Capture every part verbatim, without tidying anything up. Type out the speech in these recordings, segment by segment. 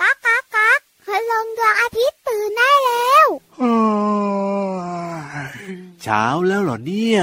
ก๊ากก๊ากก๊ากพลังดวงอาทิตย์ตื่นได้แล้วเช้าแล้วเหรอเนี่ย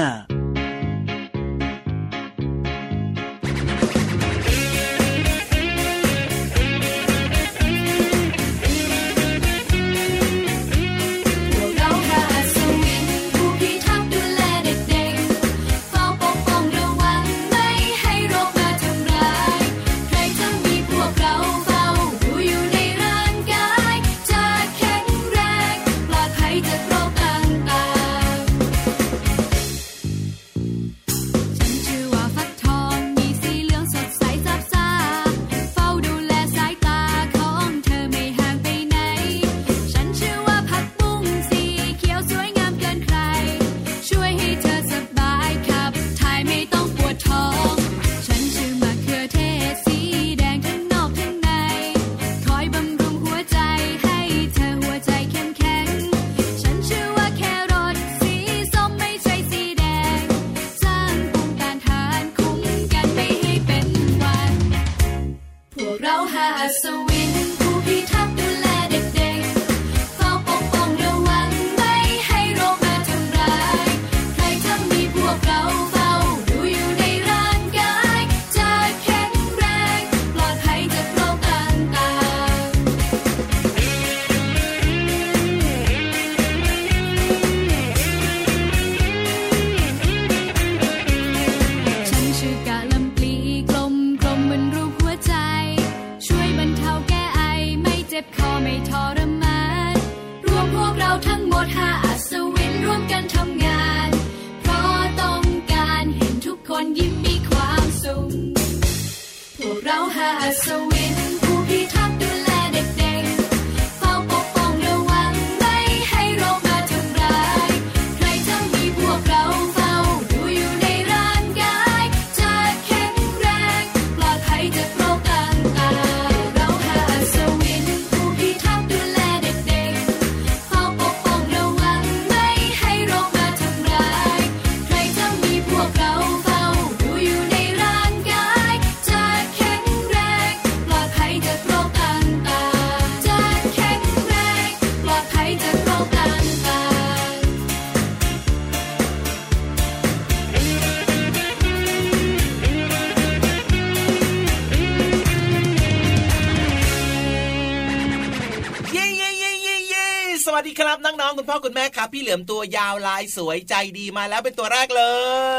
คุณพ่อคุณแม่ครับพี่เหลือมตัวยาวลายสวยใจดีมาแล้วเป็นตัวแรกเล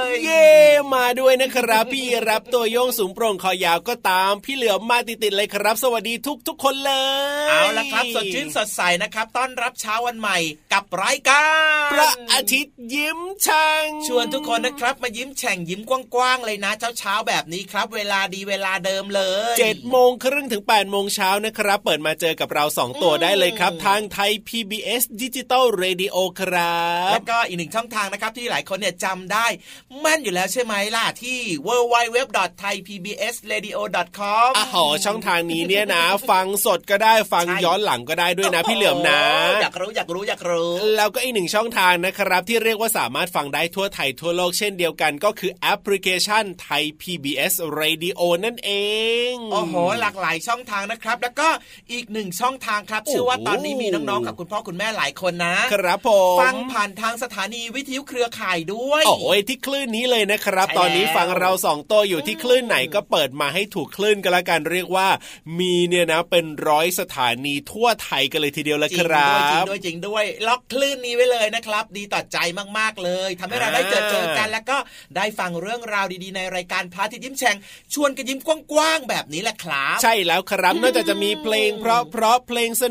ยเย่มาด้วยนะครับพี่รับตัวโยงสูงโปร่งคอยาวก็ตามพี่เหลือมมาติดๆเลยครับสวัสดีทุกทุกคนเลยเอาละครับสดชื่นสดใสนะครับต้อนรับเช้าวันใหม่กับรายการพระอาทิตย์ยิ้มช่างชวนทุกคนนะครับมายิ้มแฉ่งยิ้มกว้างๆเลยนะเช้าๆแบบนี้ครับเวลาดีเวลาเดิมเลยเจ็ดโมงครึ่งถึงแปดโมงเช้านะครับเปิดมาเจอกับเราสองตัวได้เลยครับทางไทย พี บี เอส Digitalเรดิโอครับแล้วก็อีกหนึ่งช่องทางนะครับที่หลายคนเนี่ยจำได้แม่นอยู่แล้วใช่ไหมล่ะที่ ดับเบิลยู ดับเบิลยู ดับเบิลยู ดอท ไทย พี บี เอส เรดิโอ ดอท คอม อ๋อช่องทางนี้เนี่ยนะ ฟังสดก็ได้ฟังย้อนหลังก็ได้ด้วยนะพี่เหลือมนะอยากรู้อยากรู้อยากรู้แล้วก็อีกหนึ่งช่องทางนะครับที่เรียกว่าสามารถฟังได้ทั่วไทยทั่วโลกเช่นเดียวกันก็คือแอปพลิเคชันไทย พี บี เอส Radio นั่นเองโอ้โหหลากหลายช่องทางนะครับแล้วก็อีกหนึ่งช่องทางครับเชื่อว่าตอนนี้มีน้องๆกับคุณพ่อคุณแม่หลายคนนะครับผมฟังผ่านทางสถานีวิทยุเครือข่ายด้วยโอ้ยที่คลื่นนี้เลยนะครับตอนนี้ฟังเราสองตัวอยู่ที่คลื่นไหนก็เปิดมาให้ถูกคลื่นกันละกันเรียกว่ามีเนี่ยนะเป็นร้อยสถานีทั่วไทยกันเลยทีเดียวละครับจริงด้วยจริงด้วยล็อกคลื่นนี้ไว้เลยนะครับดีต่อใจมากๆเลยทำให้เราได้เจอเจอกันแล้วก็ได้ฟังเรื่องราวดีๆในรายการพระอาทิตย์ยิ้มแฉ่งชวนกันยิ้มกว้างๆแบบนี้แหละครับใช่แล้วครับนอกจากจะมีเพลงเพราะๆเพลงส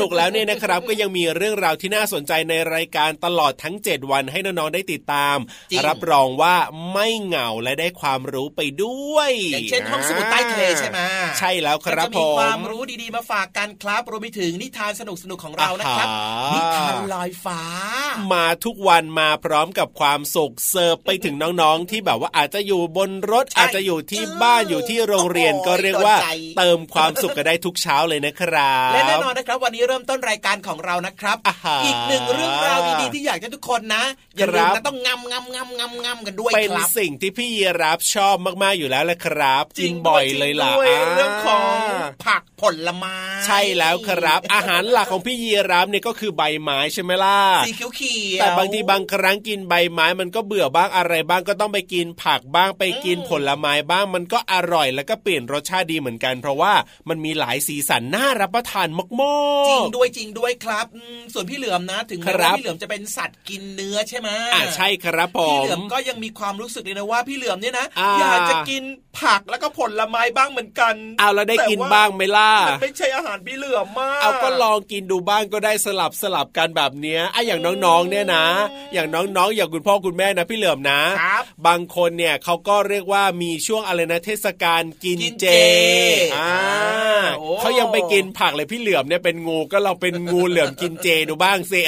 นุกๆแล้วเนี่ยนะครับก็ยังมีเรื่องราวที่น่าสนใจในรายการตลอดทั้งเจ็ดวันให้น้องๆได้ติดตามรับรองว่าไม่เหงาและได้ความรู้ไปด้วยอย่างเช่นห้องสมุดใต้ทะเลใช่ไหมใช่แล้วครับผมจะมีความรู้ดีๆมาฝากกันครับรวมไปถึงนิทานสนุกๆของเรานะครับนิทานลอยฟ้ามาทุกวันมาพร้อมกับความสุขเสิร์ฟไปถึงน้องๆที่แบบว่าอาจจะอยู่บนรถอาจจะอยู่ที่บ้านอยู่ที่โรงเรียนก็เรียกว่าเติมความสุขกันได้ทุกเช้าเลยนะครับและแน่นอนนะครับวันนี้เริ่มต้นรายการของเรานะ นะครับอีกหนึ่งเรื่องราวดีๆที่อยากให้ทุกคนนะอย่าลืมนะต้องงำงำงำงำงำกันด้วยครับเป็นสิ่งที่พี่รับชอบมากๆอยู่แล้วแหละครับจริงบ่อยเลยล่ะเรื่องของผักผลไม้ใช่แล้วครับอาหารหลักของพี่ยีรับเนี่ยก็คือใบไม้ใช่ไหมล่ะสีเขียวๆแต่บางทีบางครั้งกินใบไม้มันก็เบื่อบ้างอะไรบ้างก็ต้องไปกินผักบ้างไปกินผลไม้บ้างมันก็อร่อยแล้วก็เปลี่ยนรสชาติดีเหมือนกันเพราะว่ามันมีหลายสีสันน่ารับประทานมากๆจริงด้วยจริงด้วยครับส่วนพี่เหลือมนะถึงแม้ว่าพี่เหลือมจะเป็นสัตว์กินเนื้อใช่ไหมอ่าใช่ครับผมพี่เหลือมก็ยังมีความรู้สึกเลยนะว่าพี่เหลือมเนี่ยนะ อ, อยากจะกินผักแล้วก็ผลไม้บ้างเหมือนกันเอาแล้วได้กินบ้างไหมล่ะมันไม่ใช่อาหารพี่เหลือมมากเอาก็ลองกินดูบ้างก็ได้สลับสลับกันแบบเนี้ยไอ้อย่างน้องๆเนี่ยนะอย่างน้องๆอย่างคุณพ่อคุณแม่นะพี่เหลือมนะ บ, บางคนเนี่ยเขาก็เรียกว่ามีช่วงอะไรนะเทศกาลกินเจอ่าเขายังไปกินผักเลยพี่เหลือมเนี่ยเป็นงูก็เราเป็นงูเหลือมกินเจดูบ้างสิ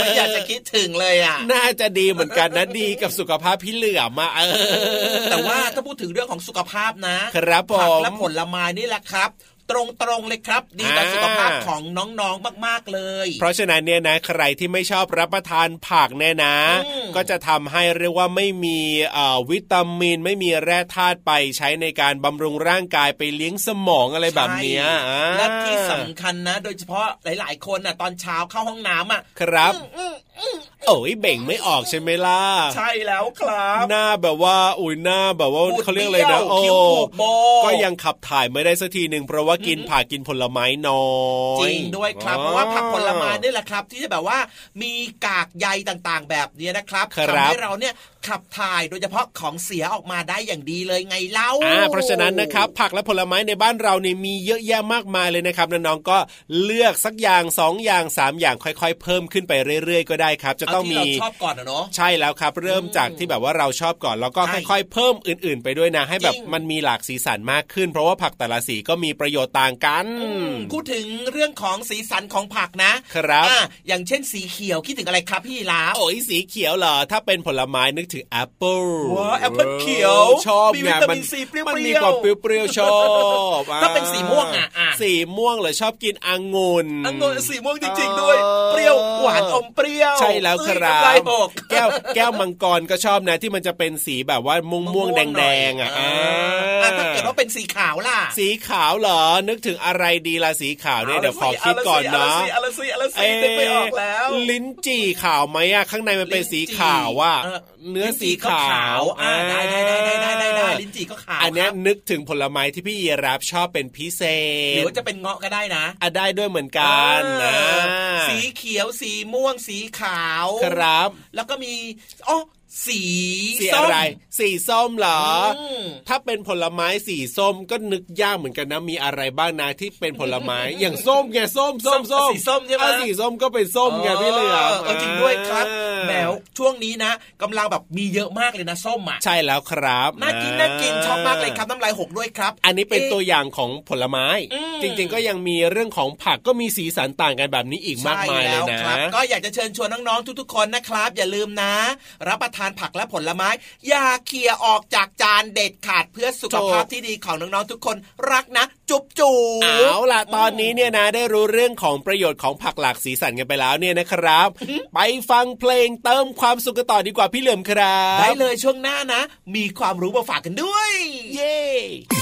ไม่อยากจะคิดถึงเลยอ่ะน่าจะดีเหมือนกันนะดีกับสุขภาพพี่เหลือมอ่ะแต่ว่าถ้าพูดถึงเรื่องของสุขภาพนะครับผมผักและผลไม้นี่แหละครับตรงๆเลยครับดีต่อสุขภาพของน้องๆมากๆเลยเพราะฉะนั้นเนี่ยนะใครที่ไม่ชอบรับประทานผักเนี่ยนะก็จะทำให้เรียกว่าไม่มีวิตามินไม่มีแร่ธาตุไปใช้ในการบำรุงร่างกายไปเลี้ยงสมองอะไรแบบนี้และที่สำคัญนะโดยเฉพาะหลายๆคนนะตอนเช้าเข้าห้องน้ำอ่ะครับโอ้ยเบ่งไม่ออกใช่ไหมล่ะใช่แล้วครับหน้าแบบว่าอุ้ยหน้าแบบว่าเขาเรียกอะไรนะโอ้ก็ยังขับถ่ายไม่ได้สักทีนึงเพราะว่ากินผักกินผลไม้น้อยจริงด้วยครับเพราะว่าผักผลไม้นี่แหละครับที่จะแบบว่ามีกากใยต่างๆแบบนี้นะครับทำให้เราเนี่ยขับถ่ายโดยเฉพาะของเสียออกมาได้อย่างดีเลยไงเล่าอ่าเพราะฉะนั้นนะครับผักและผลไม้ในบ้านเราเนี่ยมีเยอะแยะมากมายเลยนะครับน้องๆก็เลือกสักอย่างสองอย่างสามอย่างค่อยๆเพิ่มขึ้นไปเรื่อยๆก็ได้ครับจะต้องมีชอบก่อนเนาะใช่แล้วครับเริ่มจากที่แบบว่าเราชอบก่อนแล้วก็ค่อยๆเพิ่มอื่นๆไปด้วยนะให้แบบมันมีหลากสีสันมากขึ้นเพราะว่าผักแต่ละสีก็มีประโยชน์ต่างกันพูดถึงเรื่องของสีสันของผักนะครับอ่าอย่างเช่นสีเขียวคิดถึงอะไรครับพี่ลาโอ้ยสีเขียวเหรอถ้าเป็นผลไม้นึกถึงแอปเปิ้ลว้าแอปเปิ้ลเขียวชอบมีวิตามินซีเปรี้ยวมันมีความเปรี้ยวๆชอบถ้าเป็นสีม่วงอ่ะสีม่วงเหรอชอบกินองุ่นองุ่นสีม่วงจริงๆด้วยเปรี้ยวหวานอมเปรี้ยวใช่แล้วครับแก้วแก้วมังกรก็ชอบนะที่มันจะเป็นสีแบบว่าม่วงๆแดงๆอ่ะถ้าเกิดว่าเป็นสีขาวล่ะสีขาวเหรอนึกถึงอะไรดีล่ะสีขาวเนี่ยเดี๋ยวขอคิดก่อนนะอะไรสีอะไรสีนึกไม่ออกแล้วลิ้นจี่ขาวไหมอ่ะข้างในมันเป็นสีขาวอ่ะเนื้อสีขาวอ่าได้ได้ได้ได้ได้ลิ้นจี่ก็ขาวอันนี้นึกถึงผลไม้ที่พี่ยีรับชอบเป็นพิเศษหรือว่าจะเป็นเงาะก็ได้นะอ่ะได้ด้วยเหมือนกันนะสีเขียวสีม่วงสีขาวครับแล้วก็มีอ๋อสีส้มอะไรสีส้มเหรอถ้าเป็นผลไม้สีส้มก็นึกยากเหมือนกันนะมีอะไรบ้างนะที่เป็นผลไม้อย่างส้มไงส้มส้มส้มสีส้มใช่ไหมสีส้มก็เป็นส้มไงพี่เหลือมเออจริงด้วยครับแมวช่วงนี้นะกำลังแบบมีเยอะมากเลยนะส้มอ่ะใช่แล้วครับน่ากินน่ากินชอบมากเลยครับน้ำลายหกด้วยครับอันนี้เป็นตัวอย่างของผลไม้จริงๆก็ยังมีเรื่องของผักก็มีสีสันต่างกันแบบนี้อีกมากมายเลยนะก็อยากจะเชิญชวนน้องๆทุกๆคนนะครับอย่าลืมนะรับประทานทานผักและผลไม้อย่าเคี่ยออกจากจานเด็ดขาดเพื่อสุขภาพที่ดีของน้องๆทุกคนรักนะจุ๊บจุ๊บเอาล่ะตอนนี้เนี่ยนะได้รู้เรื่องของประโยชน์ของผักหลากสีสันกันไปแล้วเนี่ยนะครับ ไปฟังเพลงเติมความสุขกันต่อดีกว่าพี่เหลือมครับได้เลยช่วงหน้านะมีความรู้มาฝากกันด้วยเย้ yeah.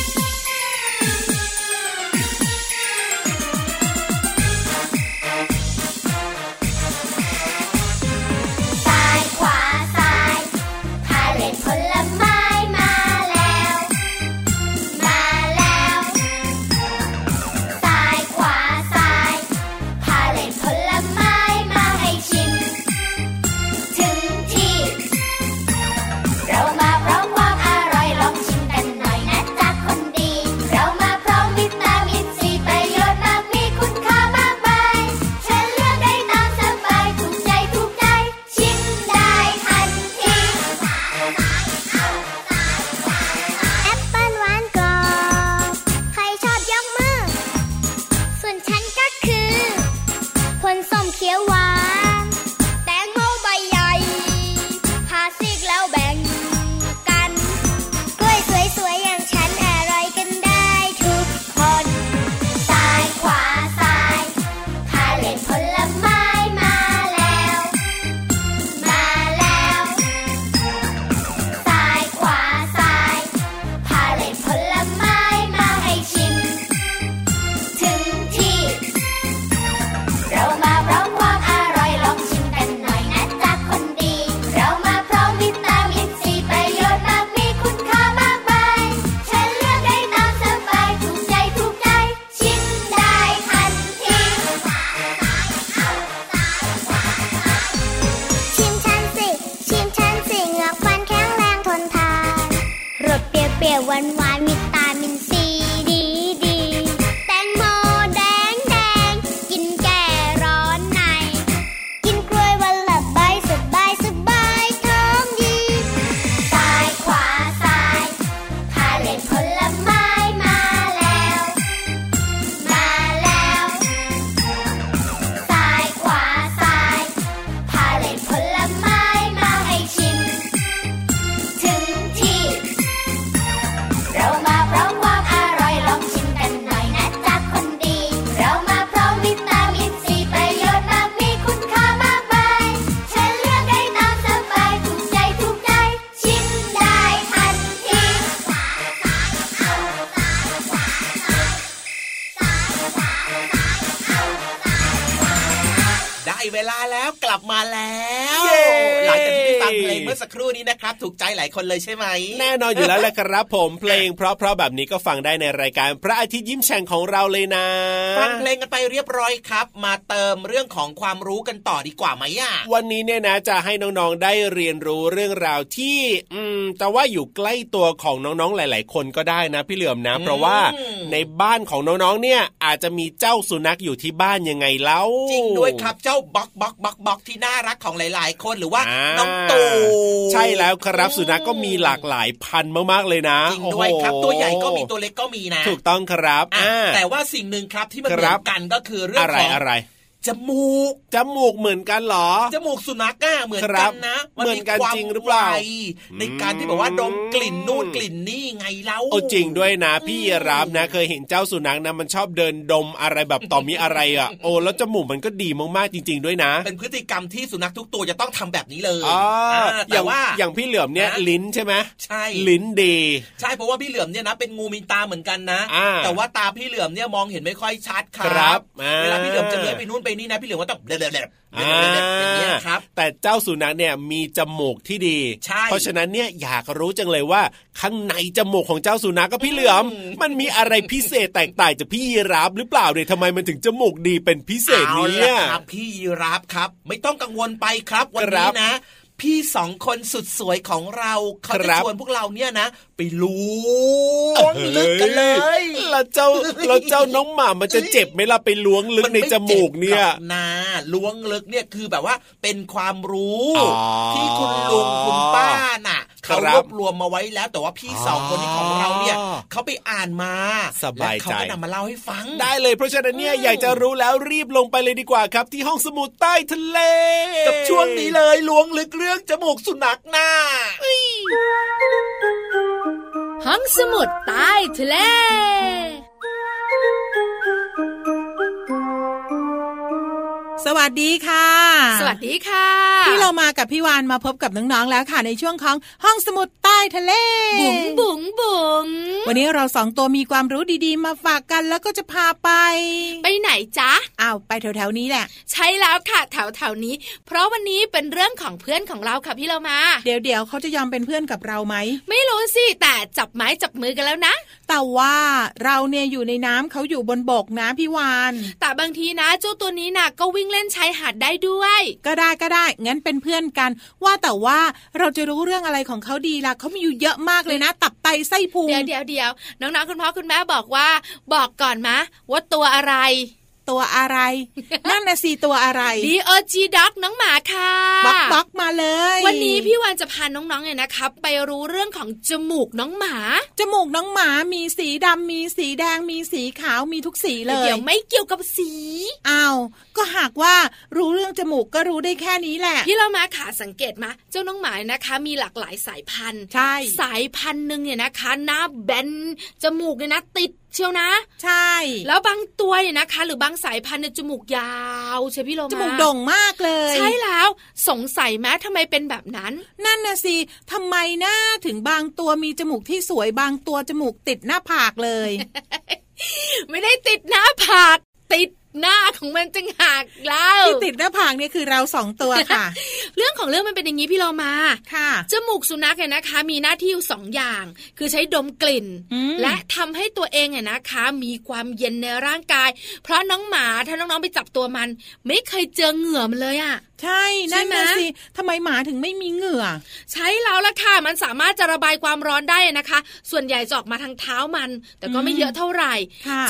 เวลาแล้วกลับมาแล้วหลังจากที่ได้ฟังเพลงเมื่อสักครู่นี้นะครับถูกใจหลายคนเลยใช่ไหมแน่นอนอยู่แล้วแหละครับผมเพลงเพราะๆแบบนี้ก็ฟังได้ในรายการพระอาทิตย์ยิ้มแฉ่งของเราเลยนะฟังเพลงกันไปเรียบร้อยครับมาเติมเรื่องของความรู้กันต่อดีกว่าไหมอ่ะวันนี้เนี่ยนะจะให้น้องๆได้เรียนรู้เรื่องราวที่อืมแต่ว่าอยู่ใกล้ตัวของน้องๆหลายๆคนก็ได้นะพี่เหลือมนะเพราะว่าในบ้านของน้องๆเนี่ยอาจจะมีเจ้าสุนัขอยู่ที่บ้านยังไงแล้วจริงด้วยครับเจ้าบ็อกบ็อกบ็อกบ็อกที่น่ารักของหลายๆคนหรือว่าน้องตูใช่แล้วครับสุนัขก็มีหลากหลายพันธุ์มากๆเลยนะจริงด้วยครับตัวใหญ่ก็มีตัวเล็กก็มีนะถูกต้องครับแต่ว่าสิ่งหนึ่งครับที่มันเหมือนกันก็คือเรื่องของอะไรจมูกจมูกเหมือนกันเหรอจมูกสุนัขอ่ะเหมือนกันนะมันมีความจริงหรือเปล่าในการที่แบบว่าดมกลิ่นนู่นกลิ่นนี่ไงเล่าโอ้จริงด้วยนะพี่รับนะเคยเห็นเจ้าสุนัขนะมันชอบเดินดมอะไรแบบต่อมีอะไรอ่ะโอ้แล้วจมูกมันก็ดีมากๆจริงๆด้วยนะเป็นพฤติกรรมที่สุนัขทุกตัวจะต้องทำแบบนี้เลยอ๋อแต่ว่าอย่างพี่เหลือมเนี่ยลิ้นใช่ไหมใช่ลิ้นดีใช่เพราะว่าพี่เหลือมเนี่ยนะเป็นงูมีตาเหมือนกันนะแต่ว่าตาพี่เหลือมเนี่ยมองเห็นไม่ค่อยชัดครับเวลาพี่เหลือมจะเลื้อยไปนู่นนี่นะพี่เหลือมว่าต้องเด็ดๆๆอย่างเงี้ยครับแต่เจ้าสุนัขเนี่ยมีจมูกที่ดีเพราะฉะนั้นเนี่ยอยากรู้จังเลยว่าข้างในจมูกของเจ้าสุนัขกับพี่เหลือมมันมีอะไรพิเศษแตกต่างจากพี่ยีราฟหรือเปล่าเนี่ยทำไมมันถึงจมูกดีเป็นพิเศษเนี่ยครับพี่ยีราฟครับไม่ต้องกังวลไปครับวันนี้นะพี่สองคนสุดสวยของเราเขาจะชวนพวกเราเนี่ยนะไปล้วงลึกกันเลยแล้วเจ้าแล้วเจ้าน้องหมามันจะเจ็บไหมล่ะไปล้วงลึกในจมูกเนี่ยนะล้วงลึกเนี่ยคือแบบว่าเป็นความรู้ที่คุณลุงคุณป้าน่ะเขารวบรวมมาไว้แล้วแต่ว่าพี่สองคนนี้ของเราเนี่ยเขาไปอ่านมาและเขาก็นำมาเล่าให้ฟังได้เลยเพราะฉะนั้นเนี่ยอยากจะรู้แล้วรีบลงไปเลยดีกว่าครับที่ห้องสมุดใต้ทะเลกับช่วงนี้เลยล้วงลึกเรื่องจมูกสุนัขน่ะห้องสมุดใต้ทะเลสวัสดีค่ะสวัสดีค่ะพี่เรามากับพี่วานมาพบกับน้องๆแล้วค่ะในช่วงของห้องสมุดใต้ทะเลบุ๋งบุ๋งบุ๋งวันนี้เราสองตัวมีความรู้ดีๆมาฝากกันแล้วก็จะพาไปไปไหนจ๊ะอ้าวไปแถวๆนี้แหละใช่แล้วค่ะแถวๆนี้เพราะวันนี้เป็นเรื่องของเพื่อนของเราค่ะพี่เรามาเดี๋ยวๆเขาจะยอมเป็นเพื่อนกับเราไหมไม่รู้สิแต่จับไม้จับมือกันแล้วนะแต่ว่าเราเนี่ยอยู่ในน้ำเขาอยู่บนบกนะพี่วานแต่บางทีนะเจ้าตัวนี้น่ะก็วิ่งเล่นชายหาดได้ด้วยก็ได้ก็ได้งั้นเป็นเพื่อนกันว่าแต่ว่าเราจะรู้เรื่องอะไรของเขาดีล่ะเขามีอยู่เยอะมากเลยนะตับไตไส้พุงเดี๋ยวเดี๋ยวเดี๋ยวน้องๆคุณพ่อคุณแม่บอกว่าบอกก่อนมะว่าตัวอะไรตัวอะไรนั่นนะสิตัวอะไร ดี โอ จี Dog น้องหมาค่ะบ๊อกบ๊อกมาเลยวันนี้พี่วานจะพาน้องๆเนี่ยนะครับไปรู้เรื่องของจมูกน้องหมาจมูกน้องหมามีสีดำมีสีแดงมีสีขาวมีทุกสีเลยเดี๋ยวไม่เกี่ยวกับสีอ้าวก็หากว่ารู้เรื่องจมูกก็รู้ได้แค่นี้แหละพี่เรามาค่ะสังเกตมาเจ้าน้องหมานะคะมีหลากหลายสายพันธุ์ใช่สายพันธุ์นึงเนี่ยนะคะหน้าแบนจมูกเนี่ยนะติดเชียวนะใช่แล้วบางตัวเนี่ยนะคะหรือบางสายพันธุ์เนี่ยจมูกยาวใช่พี่โลมาจมูกโด่งมากเลยใช่แล้วสงสัยไหมทำไมเป็นแบบนั้นนั่นน่ะสิทำไมนะถึงบางตัวมีจมูกที่สวยบางตัวจมูกติดหน้าผากเลย ไม่ได้ติดหน้าผากติดหน้าของมันจึงหักเราที่ติดหน้าผากเนี่ยคือเราสองตัวค่ะ เรื่องของเรื่องมันเป็นอย่างนี้พี่โลมาค่ะจมูกสุนัขเนี่ยนะคะมีหน้าที่อยู่สองอย่างคือใช้ดมกลิ่นและทำให้ตัวเองเนี่ยนะคะมีความเย็นในร่างกายเพราะน้องหมาถ้าน้องๆไปจับตัวมันไม่เคยเจอเหงื่อมันเลยอ่ะใช่นั่นนะสิทำไมหมาถึงไม่มีเหงื่อใช่แล้วล่ะค่ะมันสามารถจะระบายความร้อนได้นะคะส่วนใหญ่จะออกมาทางเท้ามันแต่ก็ไม่เยอะเท่าไหร่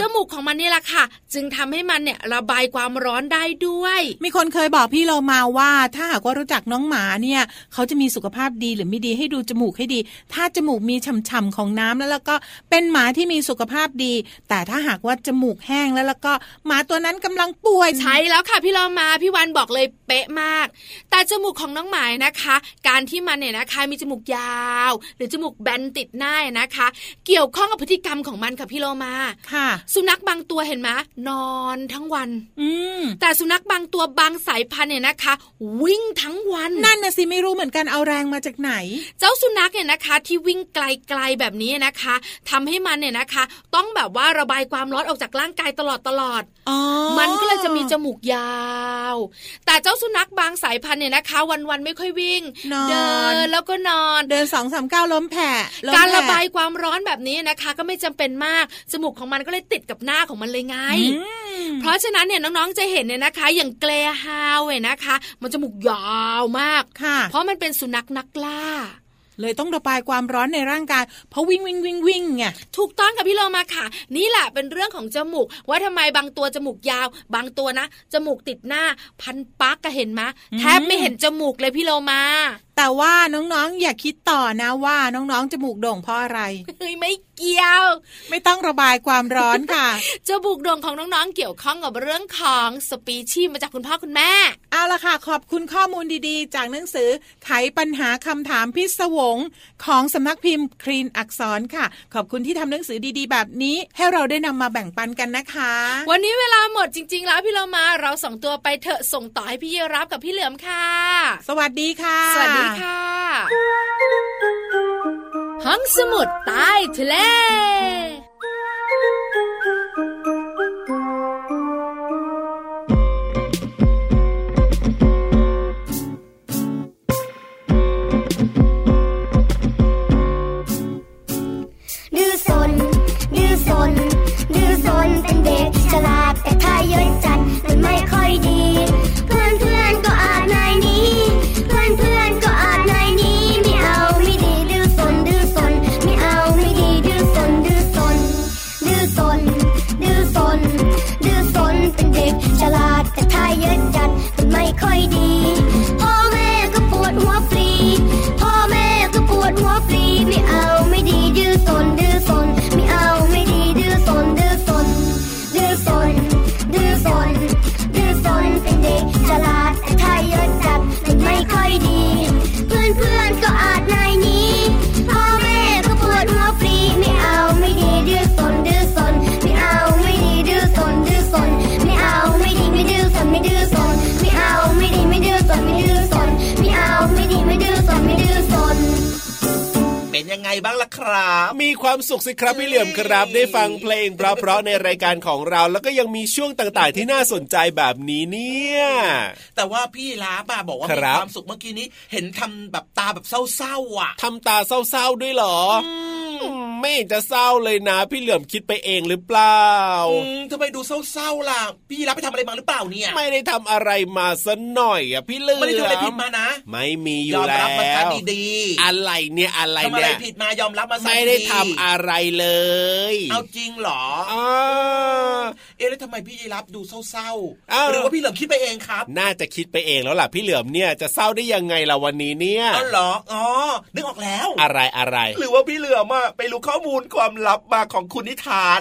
จมูกของมันนี่แหละค่ะจึงทำให้มันเนี่ยระบายความร้อนได้ด้วยมีคนเคยบอกพี่เรามาว่าถ้าหากว่ารู้จักน้องหมาเนี่ยเขาจะมีสุขภาพดีหรือไม่ดีให้ดูจมูกให้ดีถ้าจมูกมีช่ำๆของน้ำแล้วแล้วก็เป็นหมาที่มีสุขภาพดีแต่ถ้าหากว่าจมูกแห้งแล้วแล้วก็หมาตัวนั้นกำลังป่วยใช่แล้วค่ะพี่เรามาพี่วันบอกเลยเป๊ะ มากแต่จมูกของน้องหมายนะคะการที่มันเนี่ยนะคะมีจมูกยาวหรือจมูกแบนติดหน้านะคะเกี่ยวข้องกับพฤติกรรมของมันค่ะพี่โลมาค่ะสุนัขบางตัวเห็นมั้ยนอนทั้งวันอืมแต่สุนัขบางตัวบางสายพันธุ์เนี่ยนะคะวิ่งทั้งวันนั่นน่ะสิไม่รู้เหมือนกันเอาแรงมาจากไหนเจ้าสุนัขเนี่ยนะคะที่วิ่งไกลๆแบบนี้นะคะทำให้มันเนี่ยนะคะต้องแบบว่าระบายความร้อนออกจากร่างกายตลอดตลอดมันก็เลยจะมีจมูกยาวแต่เจ้าสุนัขบางสายพันธุ์เนี่ยนะคะวันๆไม่ค่อยวิ่งเดินแล้วก็นอนเดิน สองสาม ก้าวล้มแผะการระบายความร้อนแบบนี้นะคะก็ไม่จำเป็นมากจมูกของมันก็เลยติดกับหน้าของมันเลยไงเพราะฉะนั้นเนี่ยน้องๆจะเห็นเนี่ยนะคะอย่างเกรฮาวเนี่ยนะคะมันจมูกยาวมากเพราะมันเป็นสุนัขนักล่าเลยต้องระบายความร้อนในร่างกายเพราะวิ่งวิ่งวิ่งวิ่งไงถูกต้องกับพี่โลมาค่ะนี่แหละเป็นเรื่องของจมูกว่าทำไมบางตัวจมูกยาวบางตัวนะจมูกติดหน้าพันปักก็เห็นมะแทบไม่เห็นจมูกเลยพี่โลมาแต่ว่าน้องๆอย่าคิดต่อนะว่าน้องๆจมูกโด่งเพราะอะไรเฮ้ย ไม่เกี่ยวไม่ต้องระบายความร้อนค่ะ จมูกโด่งของน้องๆเกี่ยวข้องกับเรื่องของสปีชีส์มาจากคุณพ่อคุณแม่เอาล่ะค่ะขอบคุณข้อมูลดีๆจากหนังสือไขปัญหาคำถามพิศวงของสำนักพิมพ์ครีนอักษรค่ะขอบคุณที่ทำหนังสือดีๆแบบนี้ให้เราได้นำมาแบ่งปันกันนะคะวันนี้เวลาหมดจริงๆแล้วพี่เรามาเราส่งตัวไปเถอะส่งต่อให้พี่เยรับกับพี่เหลือมค่ะสวัสดีค่ะสวัสดีค่ะห้องสมุดใต้ทะเลดื้อสนดื้อสนดื้อสนเป็นเด็กฉลาดแต่ถ้าเยอะจัดมันไม่ค่อยดีเพื่อนเพื่อนก็อาจนายนี้เพื่อนเพื่อนก็อาจนายนี้ไม่เอาไม่ดีดื้อสนดื้อสนไม่เอาไม่ดีดื้อสนดื้อสนดื้อสนดื้อสนดื้อสนเป็นเด็กฉลาดแต่ถ้าเยอะจัดมันไม่ค่อยดีพ่อแม่ก็ปวดหัวปรีพ่อแม่ก็ปวดหัวปรีไม่เอาไม่ดีดื้อสนดื้อสนไม่เอาไม่ดีดื้อสนดื้อสนดื้อสนดื้อสนดื้อสนเป็นเด็กฉลาดแต่ถ้าเยอะจัดมันไม่ค่อยดีเพื่อนเพื่อนก็อาจนายนี้พ่อแม่ก็ปวดหัวปรีไม่เอาไม่ดีดื้อสนดื้อสนไม่เอาไม่ดีดื้อสนดื้อสนไม่เอาไม่ดีไม่ดื้อสนไม่ดื้อสนไม่เอาไม่ดีไม่ดื้อสนไม่ดื้อสนไม่เอาไม่ดีไม่ดื้อสนไม่ดื้อสนเป็นยังไงบ้างล่ะครับมีความสุขสิครับพี่เหลี่ยมครับได้ฟังเพลงเพราะๆในรายการของเราแล้วก็ยังมีช่วงต่างๆที่น่าสนใจแบบนี้เนี่ยแต่ว่าพี่ลาบาบอกว่ามีความสุขเมื่อกี้นี้เห็นทำแบบตาแบบเศร้าๆอ่ะทำตาเศร้าๆด้วยเหรอไม่จะเศร้าเลยนะพี่เหลือมคิดไปเองหรือเปล่าทำไมดูเศร้าๆล่ะพี่รับไปทำอะไรมาหรือเปล่าเนี่ยไม่ได้ทำอะไรมาสักหน่อยอ่ะพี่เหลือมไม่ได้ทำอะไรผิดมานะไม่มีอยู่แล้วยอมรับมาซะดีๆอะไรเนี่ยอะไรเนี่ยทำอะไรผิดมายอมรับมาซะดีไม่ได้ทำอะไรเลยเอาจริงเหรอเอ๊ะแล้วทำไมพี่รับดูเศร้าๆหรือว่าพี่เหลือมคิดไปเองครับน่าจะคิดไปเองแล้วล่ะพี่เหลือมเนี่ยจะเศร้าได้ยังไงล่ะวันนี้เนี่ยอ๋อเหรออ๋อนึกออกแล้วอะไรอะไรหรือว่าพี่เหลือมไปรู้ข้อมูลความลับมาของคุณนิทาน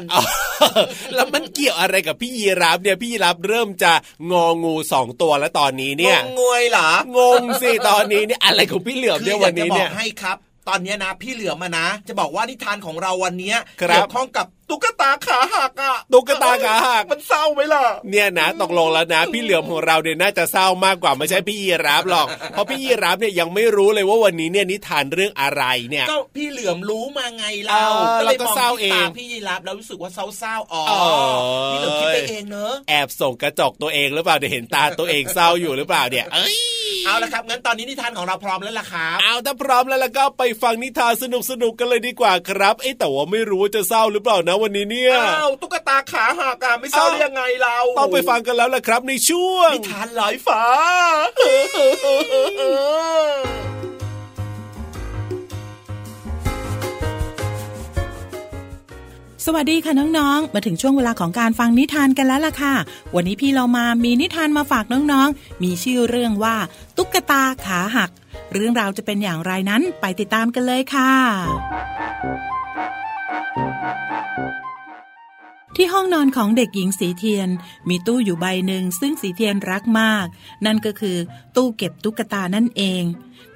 แล้วมันเกี่ยวอะไรกับพี่ยีรับเนี่ยพี่ยีรับเริ่มจะงองูสองตัวแล้วตอนนี้เนี่ยงงวยเหรองงสิตอนนี้เนี่ยอะไรของพี่เหลือมเนี่ยวันนี้เนี่ยให้ครับตอนนี้นะพี่เหลือมานะจะบอกว่านิทานของเราวันนี้เกี่ยวข้องกับตุ๊กตาขาหักอ่ะตุ๊กตาขาหักมันเศร้าไหมล่ะเนี่ยนะตกลงแล้วนะพี่เหลือมของเราเนี่ยน่าจะเศร้ามากกว่าไม่ใช่พี่ยีรับหรอกเพราะพี่ยีรับเนี่ยยังไม่รู้เลยว่าวันนี้เนี่ยนิทานเรื่องอะไรเนี่ยก็พี่เหลือมรู้มาไงเราก็เลยมองที่ตาพี่ยีรับแล้วรู้สึกว่าเศร้าๆอ๋อพี่เหลือมคิดไปเองเนอะแอบส่งกระจกตัวเองหรือเปล่าเดี๋ยวเห็นตาตัวเองเศร้าอยู่หรือเปล่าเนี่ยเอ้ยเอาละครับงั้นตอนนี้นิทานของเราพร้อมแล้วล่ะครับเอาถ้าพร้อมแล้วล่ะก็ไปฟังนิทานสนุกๆกันเลยดีกว่าครับไอ้แต่ว่าไม่รู้ว่าจะเศร้าหรือเปล่านะวันนี้เนี่ยอ้าวตุ๊กตาขาหักอ่ะไม่เศร้าได้ยังไงเราต้องไปฟังกันแล้วล่ะครับในช่วงนิทานลอยฟ้า สวัสดีค่ะน้องๆมาถึงช่วงเวลาของการฟังนิทานกันแล้วล่ะค่ะวันนี้พี่เรามามีนิทานมาฝากน้องๆมีชื่อเรื่องว่าตุ๊กตาขาหักเรื่องราวจะเป็นอย่างไรนั้นไปติดตามกันเลยค่ะ ที่ห้องนอนของเด็กหญิงสีเทียนมีตู้อยู่ใบหนึ่งซึ่งสีเทียนรักมากนั่นก็คือตู้เก็บตุ๊กตานั่นเอง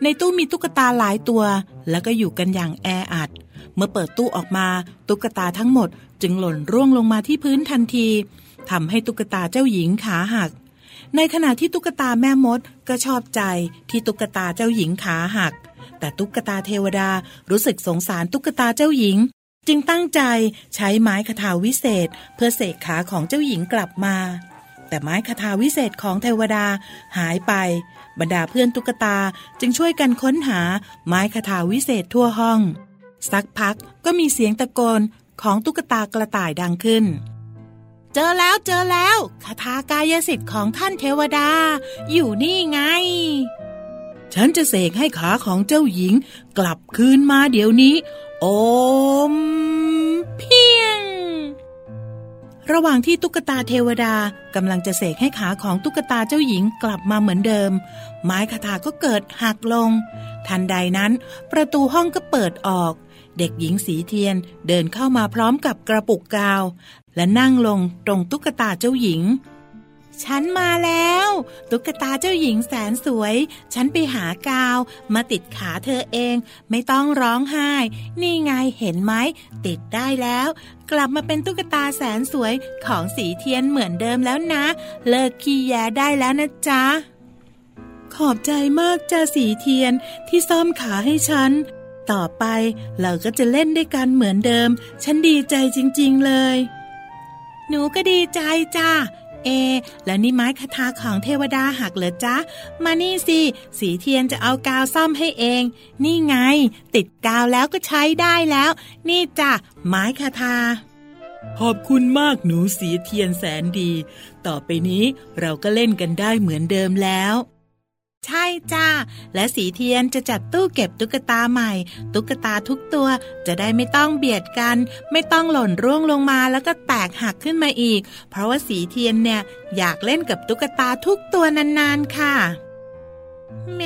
ในตู้มีตุ๊กตาหลายตัวแล้วก็อยู่กันอย่างแออัดเมื่อเปิดตู้ออกมาตุ๊กตาทั้งหมดจึงหล่นร่วงลงมาที่พื้นทันทีทำให้ตุ๊กตาเจ้าหญิงขาหักในขณะที่ตุ๊กตาแม่มดก็ชอบใจที่ตุ๊กตาเจ้าหญิงขาหักแต่ตุ๊กตาเทวดารู้สึกสงสารตุ๊กตาเจ้าหญิงจึงตั้งใจใช้ไม้คทาวิเศษเพื่อเสกขาของเจ้าหญิงกลับมาแต่ไม้คทาวิเศษของเทวดาหายไปบรรดาเพื่อนตุ๊กตาจึงช่วยกันค้นหาไม้คทาวิเศษทั่วห้องสักพักก็มีเสียงตะโกนของตุ๊กตากระต่ายดังขึ้นเจอแล้วเจอแล้วคาถากายสิทธิ์ของท่านเทวดาอยู่นี่ไงฉันจะเสกให้ขาของเจ้าหญิงกลับคืนมาเดี๋ยวนี้โอมเพียงระหว่างที่ตุ๊กตาเทวดากำลังจะเสกให้ขาของตุ๊กตาเจ้าหญิงกลับมาเหมือนเดิมไม้คาถาก็เกิดหักลงทันใดนั้นประตูห้องก็เปิดออกเด็กหญิงสีเทียนเดินเข้ามาพร้อมกับกระปุกกาวและนั่งลงตรงตุ๊กตาเจ้าหญิงฉันมาแล้วตุ๊กตาเจ้าหญิงแสนสวยฉันไปหากาวมาติดขาเธอเองไม่ต้องร้องไห้นี่ไงเห็นไหมติดได้แล้วกลับมาเป็นตุ๊กตาแสนสวยของสีเทียนเหมือนเดิมแล้วนะเลิกขี้แยได้แล้วนะจ๊ะขอบใจมากจ้าสีเทียนที่ซ่อมขาให้ฉันต่อไปเราก็จะเล่นด้วยกันเหมือนเดิมฉันดีใจจริงๆเลยหนูก็ดีใจจ้าเอแล้วนี่ไม้คาถาของเทวดาหักเหรอจ๊ะมานี่สิสีเทียนจะเอากาวซ่อมให้เองนี่ไงติดกาวแล้วก็ใช้ได้แล้วนี่จ้ะไม้คาถาขอบคุณมากหนูสีเทียนแสนดีต่อไปนี้เราก็เล่นกันได้เหมือนเดิมแล้วใช่จ้าและสีเทียนจะจัดตู้เก็บตุ๊กตาใหม่ตุ๊กตาทุกตัวจะได้ไม่ต้องเบียดกันไม่ต้องหล่นร่วงลงมาแล้วก็แตกหักขึ้นมาอีกเพราะว่าสีเทียนเนี่ยอยากเล่นกับตุ๊กตาทุกตัวนานๆค่ะแหม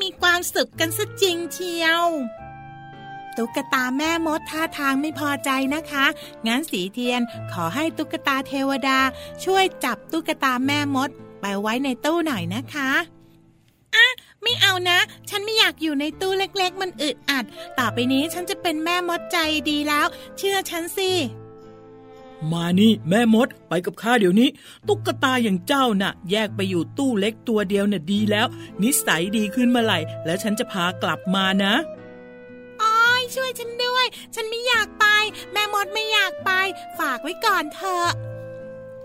มีความสุขกันซะจริงเชียวตุ๊กตาแม่มดท่าทางไม่พอใจนะคะงั้นสีเทียนขอให้ตุ๊กตาเทวดาช่วยจับตุ๊กตาแม่มดไปไว้ในตู้หน่อยนะคะอ่ะไม่เอานะฉันไม่อยากอยู่ในตู้เล็กๆมันอึดอัดต่อไปนี้ฉันจะเป็นแม่มดใจดีแล้วเชื่อฉันสิมานี่แม่มดไปกับข้าเดี๋ยวนี้ตุ๊กตาอย่างเจ้าน่ะแยกไปอยู่ตู้เล็กตัวเดียวน่ะดีแล้วนิสัยดีขึ้นมาไหร่แล้วฉันจะพากลับมานะอ้อยช่วยฉันด้วยฉันไม่อยากไปแม่มดไม่อยากไปฝากไว้ก่อนเถอะ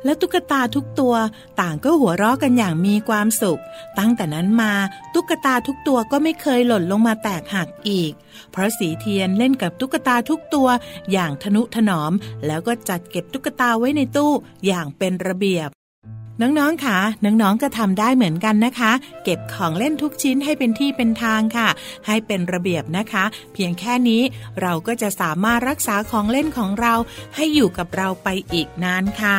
และตุ๊กตาทุกตัวต่างก็หัวเราะกันอย่างมีความสุขตั้งแต่นั้นมาตุ๊กตาทุกตัวก็ไม่เคยหล่นลงมาแตกหักอีกเพราะสีเทียนเล่นกับตุ๊กตาทุกตัวอย่างทนุถนอมแล้วก็จัดเก็บตุ๊กตาไว้ในตู้อย่างเป็นระเบียบน้องๆค่ะน้องๆก็ทำได้เหมือนกันนะคะเก็บของเล่นทุกชิ้นให้เป็นที่เป็นทางค่ะให้เป็นระเบียบนะคะเพียงแค่นี้เราก็จะสามารถรักษาของเล่นของเราให้อยู่กับเราไปอีกนานค่ะ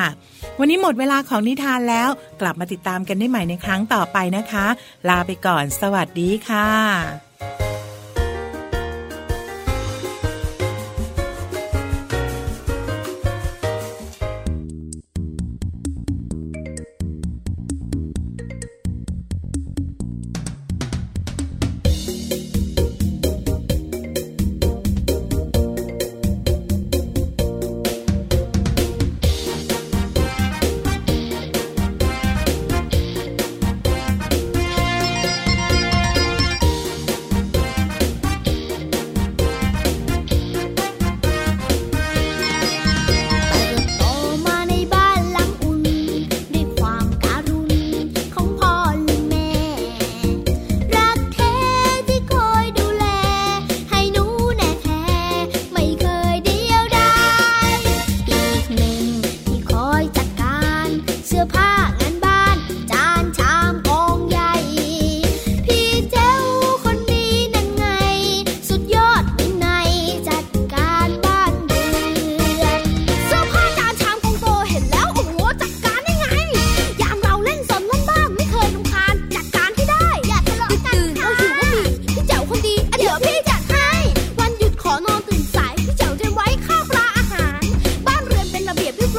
วันนี้หมดเวลาของนิทานแล้วกลับมาติดตามกันได้ใหม่ในครั้งต่อไปนะคะลาไปก่อนสวัสดีค่ะ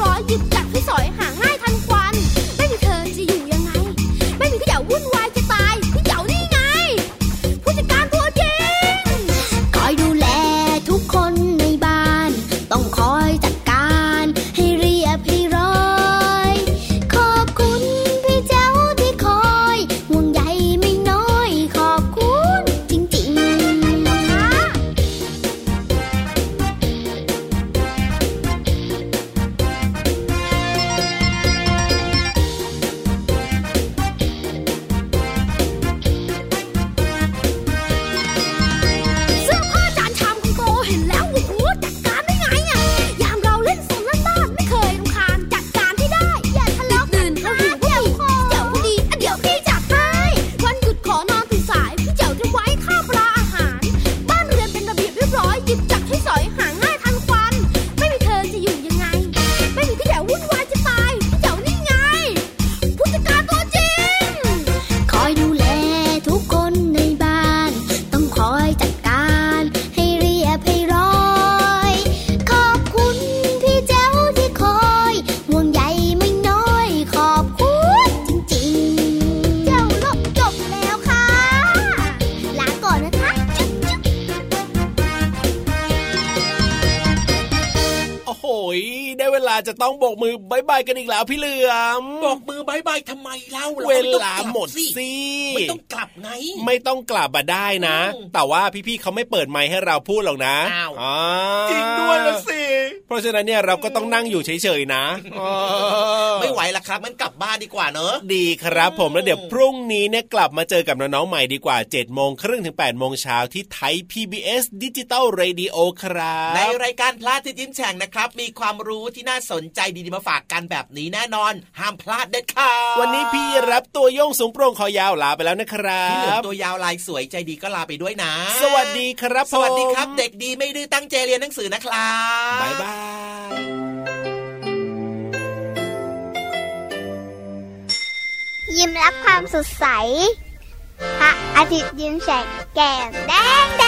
ร้อยหยิบจับให้สอยหาง่ายทันควันไม่มีเธอจะอยู่ยังไงไม่มีพี่เดี่ยววุ่นวายจะตายพี่เดี่ยวนี่ไงผู้จัดการตัวจริงคอยดูแลทุกคนในบ้านต้องคอยจัดการให้เรียบให้ร้อยขอบคุณพี่เจ้าที่คอยห่วงใยไม่น้อยขอบคุณจริงๆเสื้อผ้าจานชามของโกเห็นแล้วโอ้จัดการได้ไงอะยามเราเล่นสนเล่นบ้านไม่เคยรำคาญจัดการให้ได้อย่าทะเลาะกันนะเดี๋ยวเดี๋ยวดีเดี๋ยวพี่จัดให้วันหยุดขอนอนตื่นสายพี่เจ้าจะไว้ข้าวปลาอาหารบ้านเรือนเป็นระเบียบเรียบร้อยหยิบจับให้สอยหาง่ายทันควันไม่มีเธอจะอยู่ยังไงไม่มีพี่เดี่ยววุ่นวายจะตายพี่เดี่ยวนี่ไงผู้จัดการตัวจริงคอยดูแลทุกคนในบ้านต้องคอยจัดการให้เรียบให้ร้อยขอบคุณพี่เจ้าที่คอยห่วงใยไม่น้อยขอบคุณจริงๆเจ้าลบจบแล้วค่ะลาก่อนนะคะจุ๊บจุ๊บ โอ้โหยได้เวลาจะต้องโบกมือบายบายกันอีกแล้วพี่เหลือมบอกมือบายบายทำไมเล่าเราเวลาหมดสิ ไม่ต้องกลับไง ไม่ต้องกลับมาได้นะ อืมแต่ว่าพี่ๆเขาไม่เปิดไมค์ให้เราพูดหรอกนะอ้าว อ่าจริงด้วยละสิเพราะฉะนั้นเนี่ยเราก็ต้องนั่งอยู่เฉยๆนะอ๋อไม่ไหวละครับมันกลับบ้านดีกว่าเนอะดีครับผมแล้วเดี๋ยวพรุ่งนี้เนี่ยกลับมาเจอกับน้องๆใหม่ดีกว่า เจ็ดโมงครึ่ง ถึง แปดโมงเช้าที่ไทย พี บี เอส Digital Radio ครับในรายการพลาดที่ยิ้มแฉ่งนะครับมีความรู้ที่น่าสนใจดีๆมาฝากกันแบบนี้แน่นอนห้ามพลาดเด็ดขาดวันนี้พี่รับตัวโยงสูงโปร่งคอยาวลาไปแล้วนะครับพี่เหลือมตัวยาวลายสวยใจดีก็ลาไปด้วยนะสวัสดีครับสวัสดีครับเด็กดีไม่ดื้อตั้งใจเรียนหนังสือนะครับบ๊ายบายยิ้มรับความสดใสพระอาทิตย์ยิ้มแฉกแก้มแดง